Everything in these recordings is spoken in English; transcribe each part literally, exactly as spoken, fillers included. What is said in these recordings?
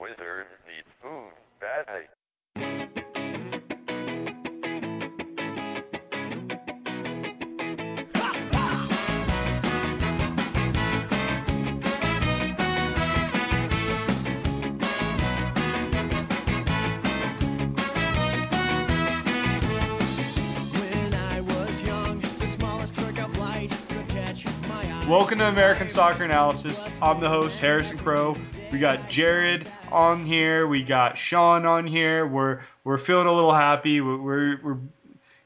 Wizard needs food badly. Welcome to American Soccer Analysis. I'm the host, Harrison Crow. We got Jared on here. We got Sean on here. We're we're feeling a little happy. We're we're, we're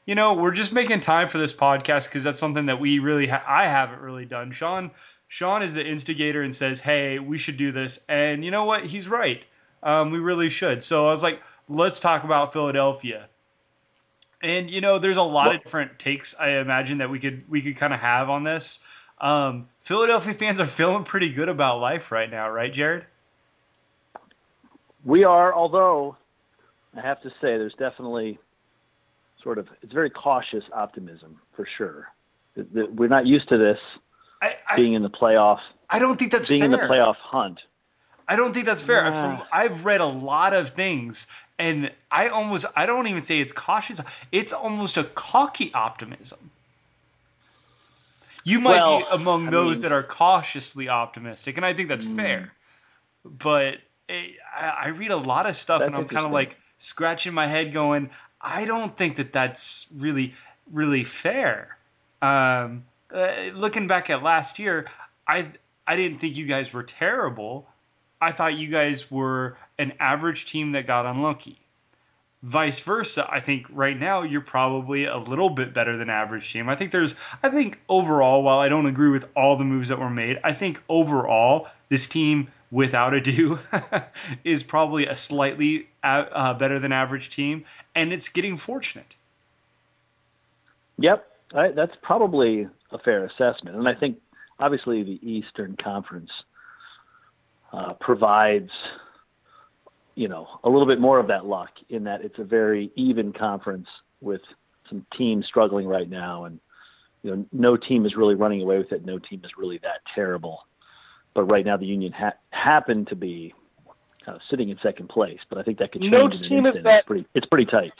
you know we're just making time for this podcast because that's something that we really ha- I haven't really done. Sean Sean is the instigator and says, hey, we should do this. And you know what? He's right. Um, we really should. So I was like, let's talk about Philadelphia. And you know, there's a lot what? of different takes I imagine that we could we could kind of have on this. Um, Philadelphia fans are feeling pretty good about life right now, right, Jared? We are, although I have to say there's definitely sort of, it's very cautious optimism for sure. We're not used to this I, I, being in the playoff. I don't think that's being fair. in the playoff hunt. I don't think that's fair. Yeah. I've read a lot of things, and I almost, I don't even say it's cautious. It's almost a cocky optimism. You might well, be among those I mean, that are cautiously optimistic, and I think that's mm, fair. But it, I, I read a lot of stuff, and I'm kind of like scratching my head going, I don't think that that's really, really fair. Um, uh, looking back at last year, I I didn't think you guys were terrible. I thought you guys were an average team that got unlucky. Vice versa, I think right now you're probably a little bit better than average team. I think there's, I think overall, while I don't agree with all the moves that were made, I think overall this team, without a do, is probably a slightly uh, better than average team, and it's getting fortunate. Yep, I, that's probably a fair assessment, and I think obviously the Eastern Conference uh, provides. You know, a little bit more of that luck in that it's a very even conference with some teams struggling right now. And, you know, no team is really running away with it. No team is really that terrible. But right now the Union ha- happened to be kind of sitting in second place. But I think that could change no in an team instant. Is that it's, pretty, it's pretty tight.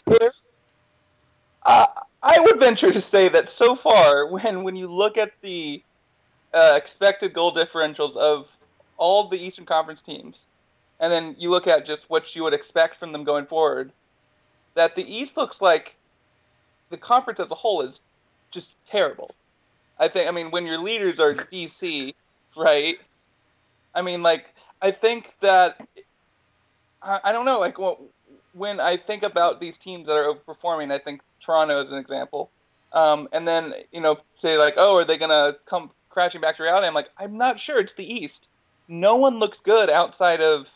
Uh, I would venture to say that so far, when, when you look at the uh, expected goal differentials of all the Eastern Conference teams, and then you look at just what you would expect from them going forward, that the East looks like the conference as a whole is just terrible. I think, I mean, when your leaders are D C, right? I mean, like, I think that, I, I don't know, like, well, when I think about these teams that are overperforming, I think Toronto is an example. Um, and then, you know, say like, oh, are they going to come crashing back to reality? I'm like, I'm not sure. It's the East. No one looks good outside of,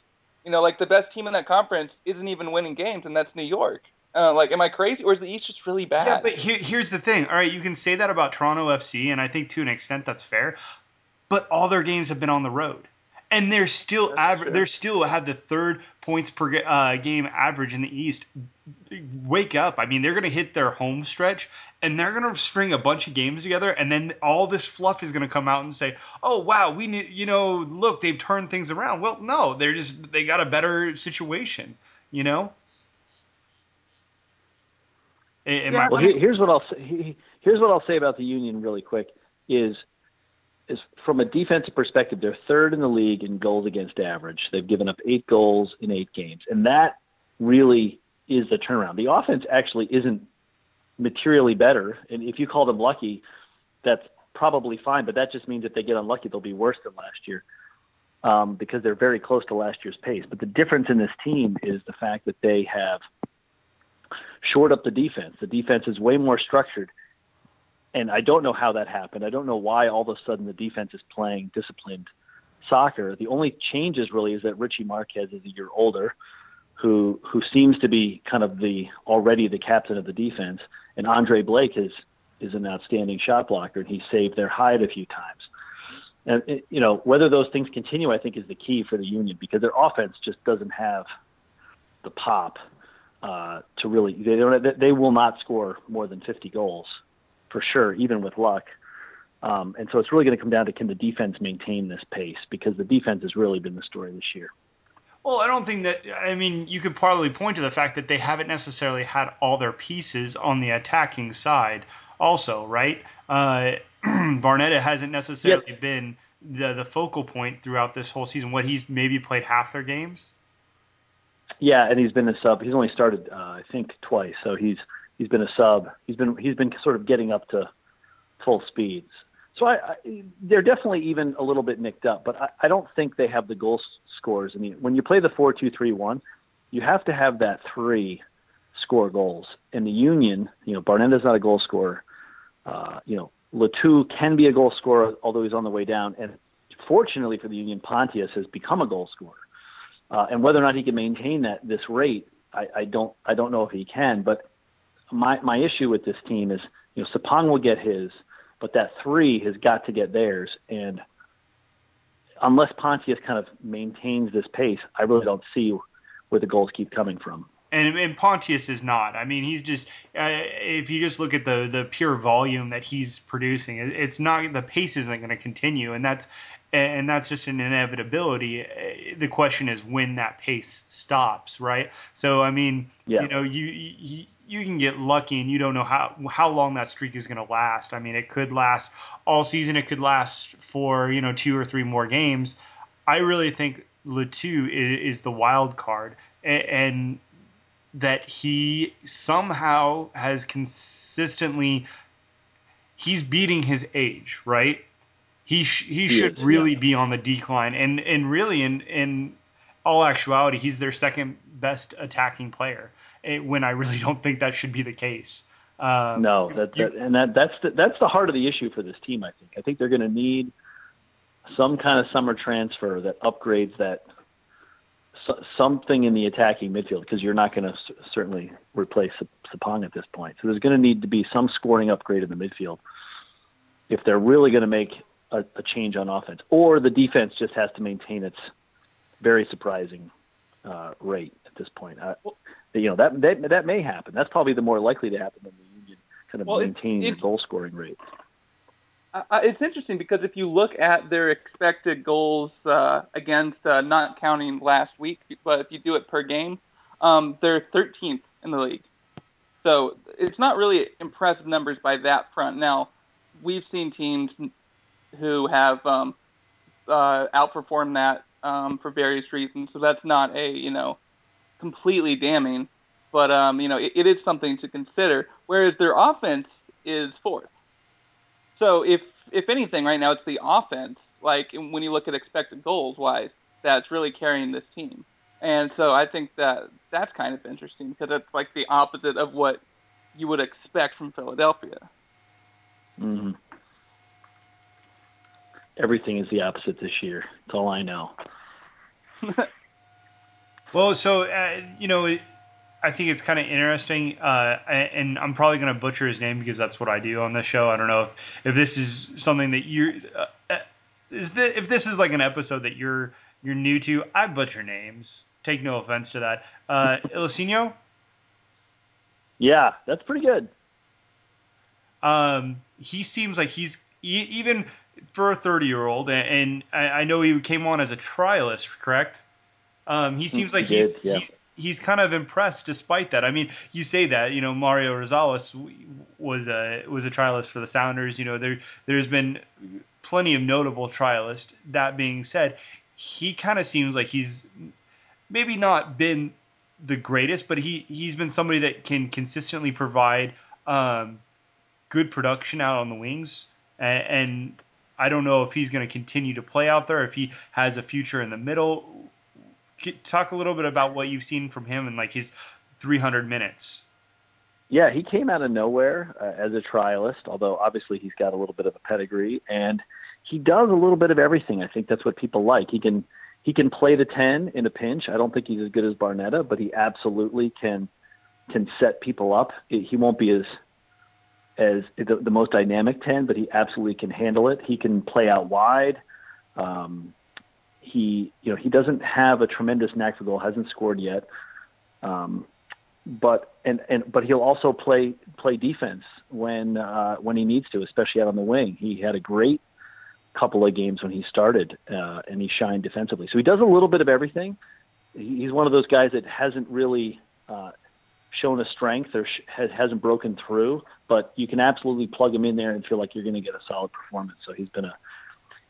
you know, like the best team in that conference isn't even winning games, and that's New York. Uh, like, am I crazy, or is the East just really bad? Yeah, but here, here's the thing. All right, you can say that about Toronto F C, and I think to an extent that's fair. But all their games have been on the road, and they're still aver- they're still had the third points per uh, game average in the East. Wake up! I mean, they're going to hit their home stretch, and they're going to string a bunch of games together, and then all this fluff is going to come out and say, "Oh, wow, we need, you know, look, they've turned things around." Well, no, they're just they got a better situation, you know. Am yeah. I- well, here's what I'll say. Here's what I'll say about the Union really quick is. Is from a defensive perspective, they're third in the league in goals against average. They've given up eight goals in eight games, and that really is the turnaround. The offense actually isn't materially better, and if you call them lucky, that's probably fine, but that just means if they get unlucky, they'll be worse than last year um, because they're very close to last year's pace. But the difference in this team is the fact that they have shored up the defense. The defense is way more structured. And I don't know how that happened. I don't know why all of a sudden the defense is playing disciplined soccer. The only changes really is that Richie Marquez is a year older, who who seems to be kind of the already the captain of the defense. And Andre Blake is is an outstanding shot blocker, and he saved their hide a few times. And it, you know whether those things continue, I think, is the key for the Union because their offense just doesn't have the pop uh, to really. They don't. They will not score more than fifty goals. For sure, even with luck. Um, and so it's really going to come down to can the defense maintain this pace because the defense has really been the story this year. Well, I don't think that – I mean, you could probably point to the fact that they haven't necessarily had all their pieces on the attacking side also, right? Uh, Barnetta hasn't necessarily yep. been the, the focal point throughout this whole season. What, he's maybe played half their games? Yeah, and he's been a sub. He's only started, uh, I think, twice. So he's he's been a sub. He's been he's been sort of getting up to full speeds. So I, I, they're definitely even a little bit nicked up, but I, I don't think they have the goal scores. I mean, when you play the four two three one, you have to have that three score goals. And the Union, you know, Barnetta's not a goal scorer. Uh, you know, Latou can be a goal scorer, although he's on the way down. And fortunately for the Union, Pontius has become a goal scorer. Uh, and whether or not he can maintain that this rate, I, I don't I don't know if he can. But my my issue with this team is, you know, Sapong will get his, but that three has got to get theirs. And unless Pontius kind of maintains this pace, I really don't see where the goals keep coming from. And, and Pontius is not. I mean, he's just uh, – if you just look at the the pure volume that he's producing, it's not – the pace isn't going to continue, and that's – And that's just an inevitability. The question is when that pace stops, right? So, I mean, yeah. you know, you, you you can get lucky and you don't know how, how long that streak is going to last. I mean, it could last all season. It could last for, you know, two or three more games. I really think Latou is, is the wild card, and, and that he somehow has consistently – he's beating his age, right? He sh- he, he should is, really yeah. be on the decline. And and really, in, in all actuality, he's their second best attacking player, when I really don't think that should be the case. Um, no, that, you, that, and that, that's, the, that's the heart of the issue for this team, I think. I think they're going to need some kind of summer transfer that upgrades that so, something in the attacking midfield, because you're not going to s- certainly replace Sapong at this point. So there's going to need to be some scoring upgrade in the midfield if they're really going to make – A, a change on offense, or the defense just has to maintain its very surprising uh, rate at this point. I, you know, that, that that may happen. That's probably the more likely to happen than the Union kind of well, maintaining the goal scoring rate. Uh, it's interesting because if you look at their expected goals uh, against, uh, not counting last week, but if you do it per game, um, they're thirteenth in the league. So it's not really impressive numbers by that front. Now, we've seen teams who have um, uh, outperformed that um, for various reasons. So that's not a, you know, completely damning, but, um, you know, it, it is something to consider, whereas their offense is fourth. So if if anything, right now it's the offense, like when you look at expected goals-wise, that's really carrying this team. And so I think that that's kind of interesting because it's like the opposite of what you would expect from Philadelphia. Mm-hmm. Everything is the opposite this year. That's all I know. Well, so, uh, you know, it, I think it's kind of interesting, uh, and I'm probably going to butcher his name because that's what I do on this show. I don't know if, if this is something that you uh, – is the, if this is like an episode that you're you're new to, I butcher names. Take no offense to that. Uh, Ilsino? Yeah, that's pretty good. Um, he seems like he's he, – even – for a thirty-year-old, and I know he came on as a trialist, correct? Um, he seems like he he's, did, yeah. he's he's kind of impressed despite that. I mean, you say that, you know, Mario Rosales was a was a trialist for the Sounders. You know, there there's been plenty of notable trialists. That being said, he kind of seems like he's maybe not been the greatest, but he he's been somebody that can consistently provide um, good production out on the wings, and, and I don't know if he's going to continue to play out there, if he has a future in the middle. Talk a little bit about what you've seen from him in like his three hundred minutes. Yeah, he came out of nowhere uh, as a trialist, although obviously he's got a little bit of a pedigree, and he does a little bit of everything. I think that's what people like. He can he can play the ten in a pinch. I don't think he's as good as Barnetta, but he absolutely can can set people up. He won't be as as the, the most dynamic ten, but he absolutely can handle it. He can play out wide. Um, he, you know, he doesn't have a tremendous knack for goal, hasn't scored yet. Um, but, and, and, but he'll also play, play defense when, uh, when he needs to, especially out on the wing. He had a great couple of games when he started, uh, and he shined defensively. So he does a little bit of everything. he's one of those guys that hasn't really uh, shown a strength or sh- hasn't broken through, but you can absolutely plug him in there and feel like you're going to get a solid performance. So he's been a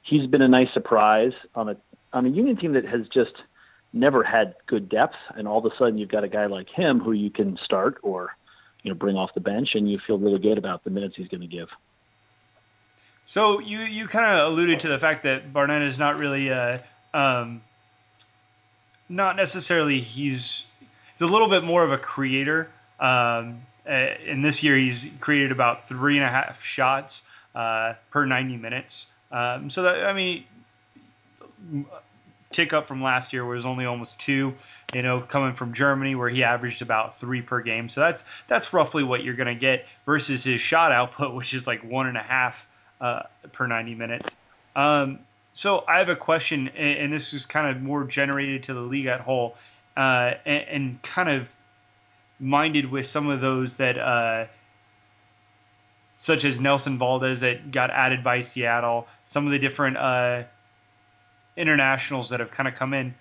he's been a nice surprise on a on a Union team that has just never had good depth, and all of a sudden you've got a guy like him who you can start or you know bring off the bench, and you feel really good about the minutes he's going to give. So you, you kind of alluded to the fact that Barnetta is not really uh, um, not necessarily he's he's a little bit more of a creator. Um, and this year he's created about three and a half shots uh, per ninety minutes. Um, so that, I mean, tick up from last year where it was only almost two. You know, coming from Germany where he averaged about three per game. So that's that's roughly what you're going to get versus his shot output, which is like one and a half. Uh, per ninety minutes. Um, so I have a question, and, and this is kind of more generated to the league at whole, uh, and, and kind of minded with some of those that, uh, such as Nelson Valdez that got added by Seattle, some of the different uh, internationals that have kind of come in.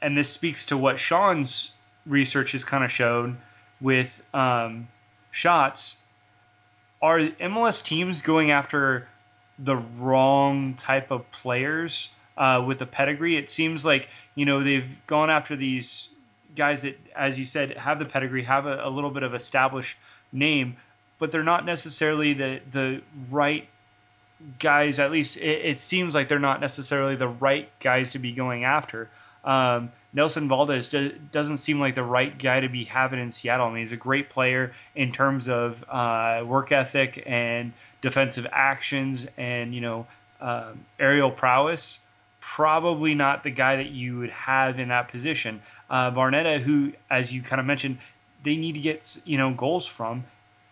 And this speaks to what Sean's research has kind of shown with um, shots. Are M L S teams going after the wrong type of players uh, with the pedigree? It seems like, you know, they've gone after these guys that, as you said, have the pedigree, have a, a little bit of established name, but they're not necessarily the, the right guys. At least it, it seems like they're not necessarily the right guys to be going after. Um, Nelson Valdez do, doesn't seem like the right guy to be having in Seattle. I mean, he's a great player in terms of uh, work ethic and defensive actions and, you know, um, aerial prowess. Probably not the guy that you would have in that position. Uh, Barnetta, who, as you kind of mentioned, they need to get, you know, goals from.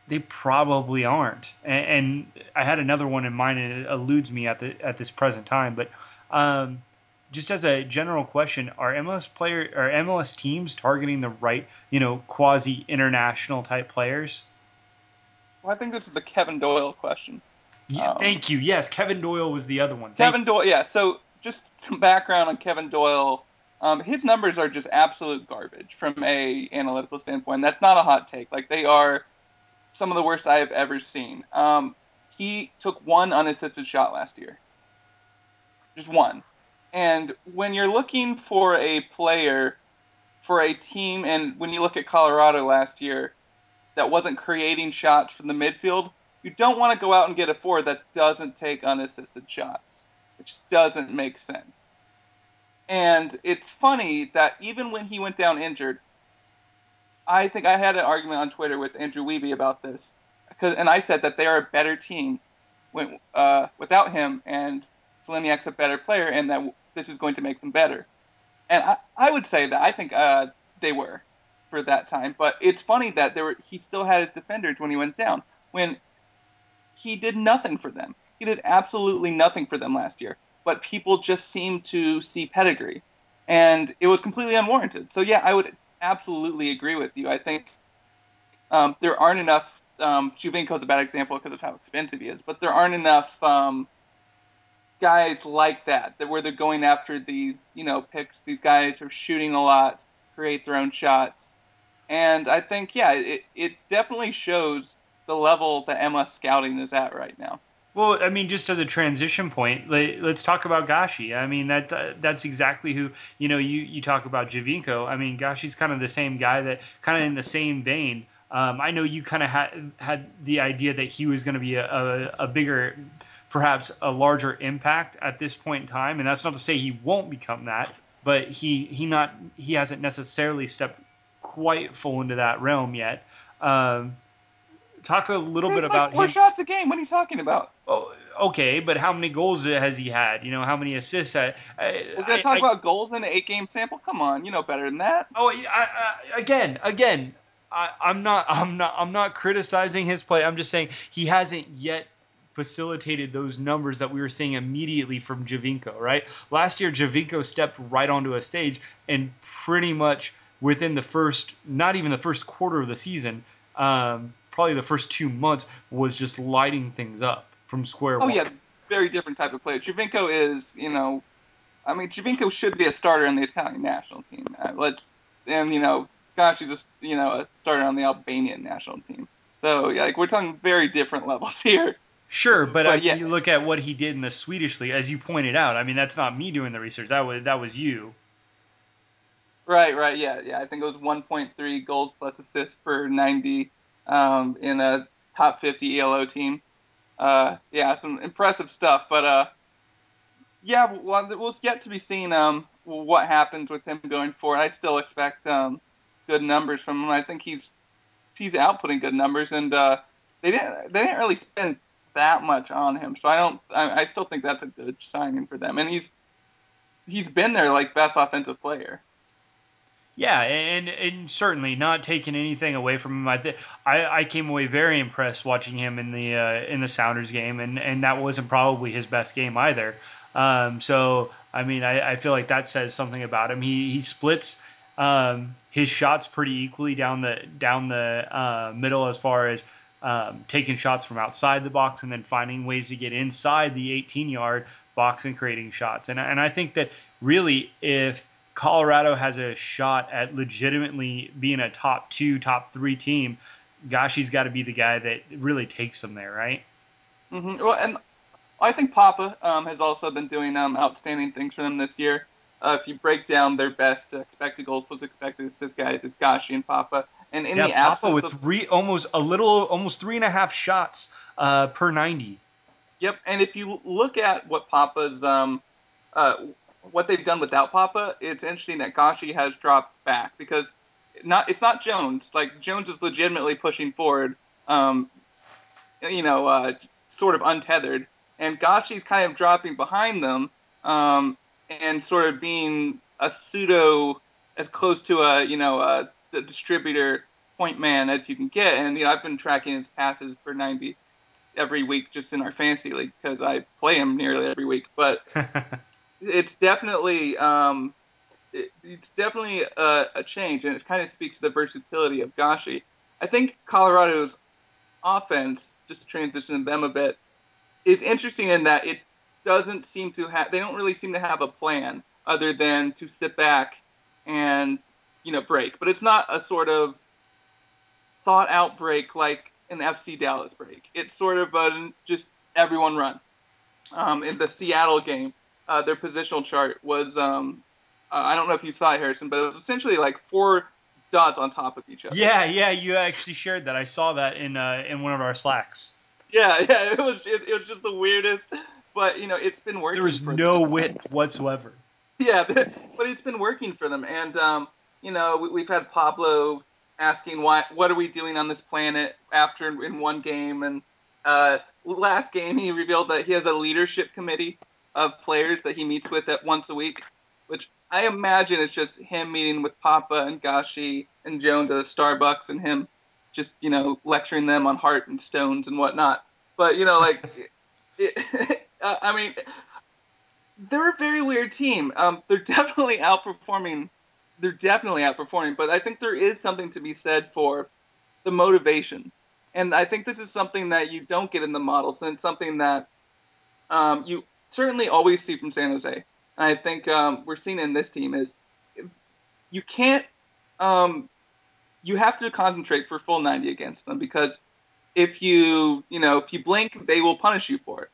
They probably aren't. And, and I had another one in mind, and it eludes me at the at this present time, but. Um, Just as a general question, are M L S player, are M L S teams targeting the right, you know, quasi-international type players? Well, I think this is the Kevin Doyle question. Yeah, um, thank you. Yes, Kevin Doyle was the other one. Kevin Doyle, yeah. So just some background on Kevin Doyle. Um, his numbers are just absolute garbage from a analytical standpoint. That's not a hot take. Like, they are some of the worst I have ever seen. Um, he took one unassisted shot last year. Just one. And when you're looking for a player for a team, and when you look at Colorado last year that wasn't creating shots from the midfield, you don't want to go out and get a forward that doesn't take unassisted shots. It just doesn't make sense. And it's funny that even when he went down injured, I think I had an argument on Twitter with Andrew Weeby about this, and I said that they are a better team when, uh, without him, and Liniak's a better player, and that this is going to make them better. And I, I would say that I think uh, they were for that time, but it's funny that there were, he still had his defenders when he went down, when he did nothing for them. He did absolutely nothing for them last year, but people just seemed to see pedigree, and it was completely unwarranted. So, yeah, I would absolutely agree with you. I think um, there aren't enough um, – Giovinco is a bad example because of how expensive he is, but there aren't enough um, – guys like that, that where they're going after these, you know, picks, these guys are shooting a lot, create their own shots. And I think, yeah, it, it definitely shows the level that M L S scouting is at right now. Well, I mean, just as a transition point, let, let's talk about Gashi. I mean, that uh, that's exactly who, you know, you, you talk about Giovinco. I mean, Gashi's kind of the same guy that kind of in the same vein. Um, I know you kind of had, had the idea that he was going to be a, a, a bigger – perhaps a larger impact at this point in time. And that's not to say he won't become that, but he he not he hasn't necessarily stepped quite full into that realm yet. Um, talk a little There's bit like about four him. Four shots a game. What are you talking about? Oh, okay, but how many goals has he had? You know, how many assists? I, I, We're going to talk I, about goals in an eight-game sample? Come on, you know better than that. Oh, I, I, again, again, I, I'm not I'm not I'm not criticizing his play. I'm just saying he hasn't yet facilitated those numbers that we were seeing immediately from Giovinco, right? Last year, Giovinco stepped right onto a stage and pretty much within the first, not even the first quarter of the season, um, probably the first two months, was just lighting things up from square oh, one. Oh, yeah, very different type of player. Giovinco is, you know, I mean, Giovinco should be a starter on the Italian national team. Uh, let's, and, you know, Gashi just, you know, a starter on the Albanian national team. So, like, we're talking very different levels here. Sure, but, but I mean, yeah. You look at what he did in the Swedish league, as you pointed out. I mean, that's not me doing the research. That was, that was you. Right, right, yeah. yeah. I think it was one point three goals plus assists for ninety um, in a top fifty E L O team. Uh, yeah, some impressive stuff, but... Uh, Yeah, well, it's yet to be seen um, what happens with him going forward. I still expect um, good numbers from him. I think he's he's outputting good numbers, and uh, they didn't they didn't really spend that much on him. So I don't I, I still think that's a good signing for them. And he's he's been their like best offensive player. Yeah, and and certainly not taking anything away from him. I th- I, I came away very impressed watching him in the uh, in the Sounders game, and, and that wasn't probably his best game either. Um, so, I mean, I, I feel like that says something about him. He he splits um, his shots pretty equally down the down the uh, middle as far as um, taking shots from outside the box and then finding ways to get inside the eighteen-yard box and creating shots. And, and I think that really if Colorado has a shot at legitimately being a top two, top three team, Gashi's got to be the guy that really takes them there, right? Mm-hmm. Well, and I think Papa um, has also been doing um, outstanding things for them this year. Uh, if you break down their best uh, expected goals plus expected assists guys, it's Gashi and Papa. And in yeah, the Papa with three, almost a little, almost three and a half shots uh, per ninety. Yep, and if you look at what Papa's, um, uh, what they've done without Papa, it's interesting that Gashi has dropped back because not it's not Jones. Like Jones is legitimately pushing forward, um, you know, uh, sort of untethered. And Gashi's kind of dropping behind them um, and sort of being a pseudo, as close to a, you know, a, a distributor point man as you can get. And, you know, I've been tracking his passes for ninety every week just in our fantasy league because I play him nearly every week. But it's definitely um, it, it's definitely a, a change, and it kind of speaks to the versatility of Gashi. I think Colorado's offense, just to transition them a bit, is interesting in that it doesn't seem to have, they don't really seem to have a plan other than to sit back and, you know, break. But it's not a sort of thought out break like an F C Dallas break. It's sort of a, just everyone run. Um, in the Seattle game, uh, their positional chart was, um, uh, I don't know if you saw it, Harrison, but it was essentially like four dots on top of each other. Yeah, yeah, you actually shared that. I saw that in uh, in one of our Slacks. Yeah, yeah, it was it, it was just the weirdest, but you know it's been working. There was for no them. width whatsoever. Yeah, but it's been working for them, and um, you know we, we've had Pablo asking why, what are we doing on this planet after in, in one game, and uh, last game he revealed that he has a leadership committee of players that he meets with at once a week, which I imagine is just him meeting with Papa and Gashi and Jones at a Starbucks and him. Just, you know, lecturing them on heart and stones and whatnot. But, you know, like, it, it, uh, I mean, they're a very weird team. Um, they're definitely outperforming. They're definitely outperforming. But I think there is something to be said for the motivation. And I think this is something that you don't get in the models, and it's something that um, you certainly always see from San Jose. And I think um, we're seeing in this team is you can't um, – you have to concentrate for full ninety against them because if you, you know, if you blink, they will punish you for it.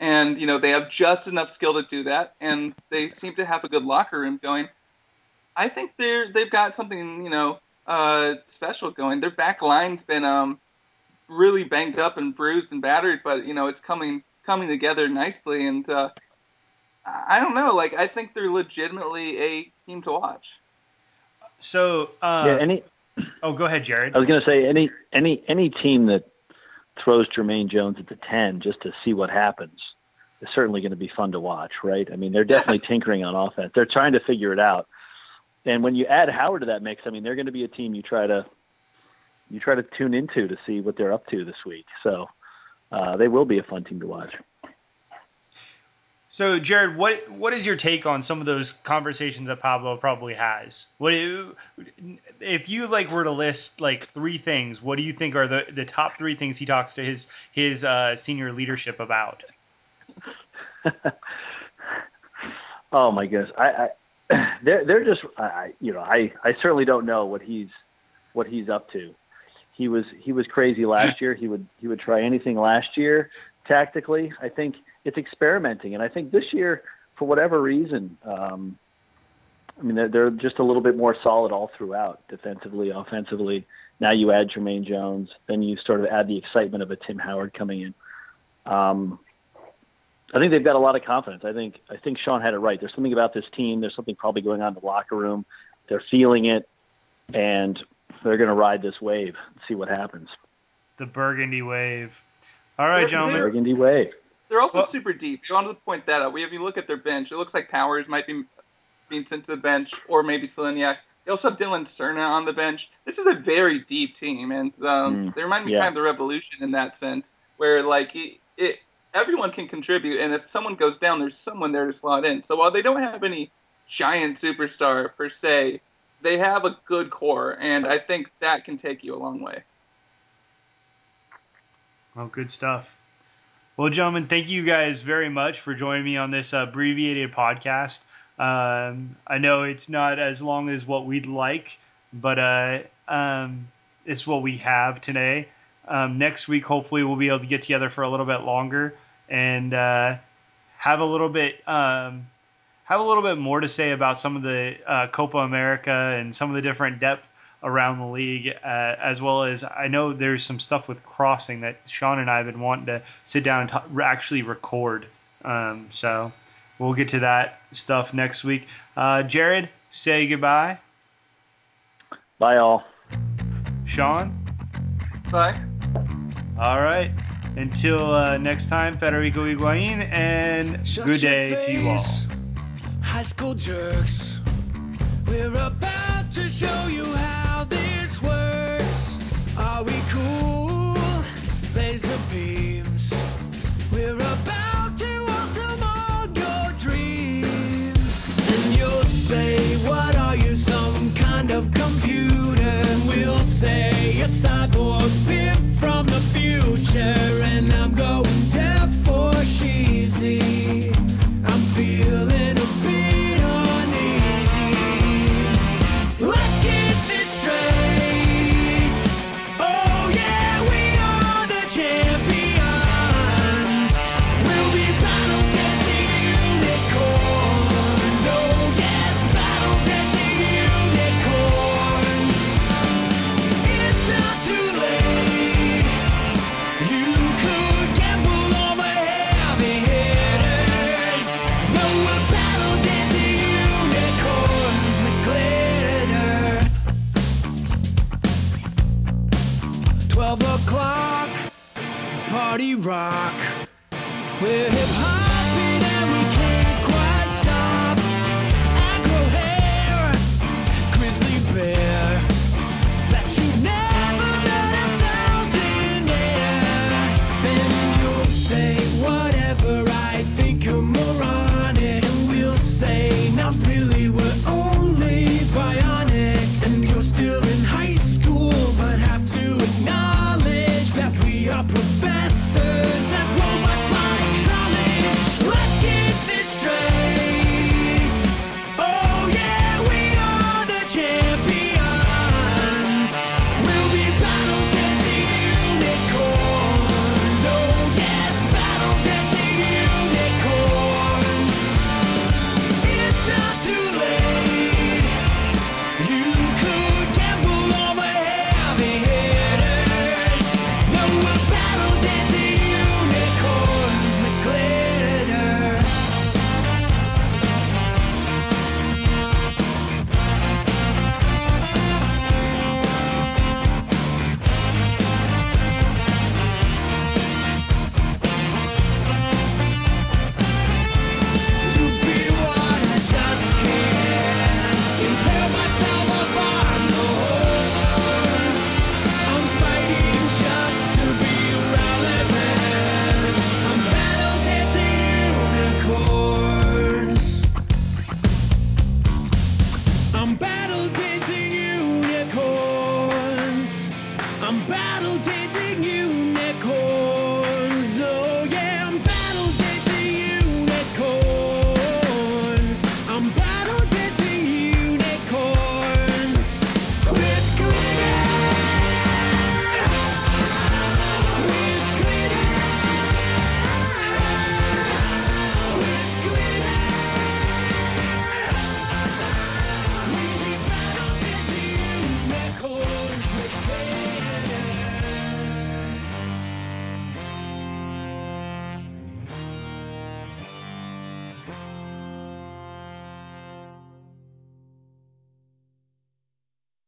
And, you know, they have just enough skill to do that. And they seem to have a good locker room going. I think they're, they've got something, you know, uh, special going. Their back line's been, um, really banged up and bruised and battered, but you know, it's coming, coming together nicely. And, uh, I don't know. Like, I think they're legitimately a team to watch. So, uh, yeah, any, Oh, go ahead, Jared. I was going to say any any any team that throws Jermaine Jones at the ten just to see what happens is certainly going to be fun to watch, right? I mean, they're definitely tinkering on offense. They're trying to figure it out. And when you add Howard to that mix, I mean, they're going to be a team you try to you try to tune into to see what they're up to this week. So uh, they will be a fun team to watch. So, Jared, what what is your take on some of those conversations that Pablo probably has? What do you, if you like were to list like three things? What do you think are the, the top three things he talks to his his uh, senior leadership about? Oh my goodness, I, I they're they're just I you know I, I certainly don't know what he's what he's up to. He was he was crazy last year. He would he would try anything last year tactically. I think it's experimenting, and I think this year for whatever reason, um, I mean they're, they're just a little bit more solid all throughout, defensively, offensively. Now you add Jermaine Jones, then you sort of add the excitement of a Tim Howard coming in. Um, I think they've got a lot of confidence. I think I think Sean had it right. There's something about this team. There's something probably going on in the locker room. They're feeling it, and they're going to ride this wave and see what happens. The Burgundy wave. All right, gentlemen. Burgundy wave. They're also well, super deep. Sean would point that out. We have you look at their bench. It looks like Powers might be being sent to the bench, or maybe Seleniak. They also have Dylan Cerna on the bench. This is a very deep team, and um, mm, they remind me yeah. kind of the Revolution in that sense, where like it. it everyone can contribute, and if someone goes down, there's someone there to slot in. So while they don't have any giant superstar per se, they have a good core, and I think that can take you a long way. Well, good stuff. Well, gentlemen, thank you guys very much for joining me on this abbreviated podcast. Um, I know it's not as long as what we'd like, but uh, um, it's what we have today. Um, next week, hopefully, we'll be able to get together for a little bit longer and uh, have a little bit um, have a little bit more to say about some of the uh, Copa America and some of the different depth around the league, uh, as well as I know there's some stuff with crossing that Sean and I have been wanting to sit down and t- actually record. Um, so we'll get to that stuff next week. Uh, Jared, say goodbye. Bye, all. Sean? Bye. All right. Until uh, next time, Federico Higuain, and Shut good day face, to you all. High school jerks, we're about to show you how this works. Are we cool? Laser beams. We're about to awesome all your dreams. And you'll say, what are you, some kind of computer? And we'll say, yes, I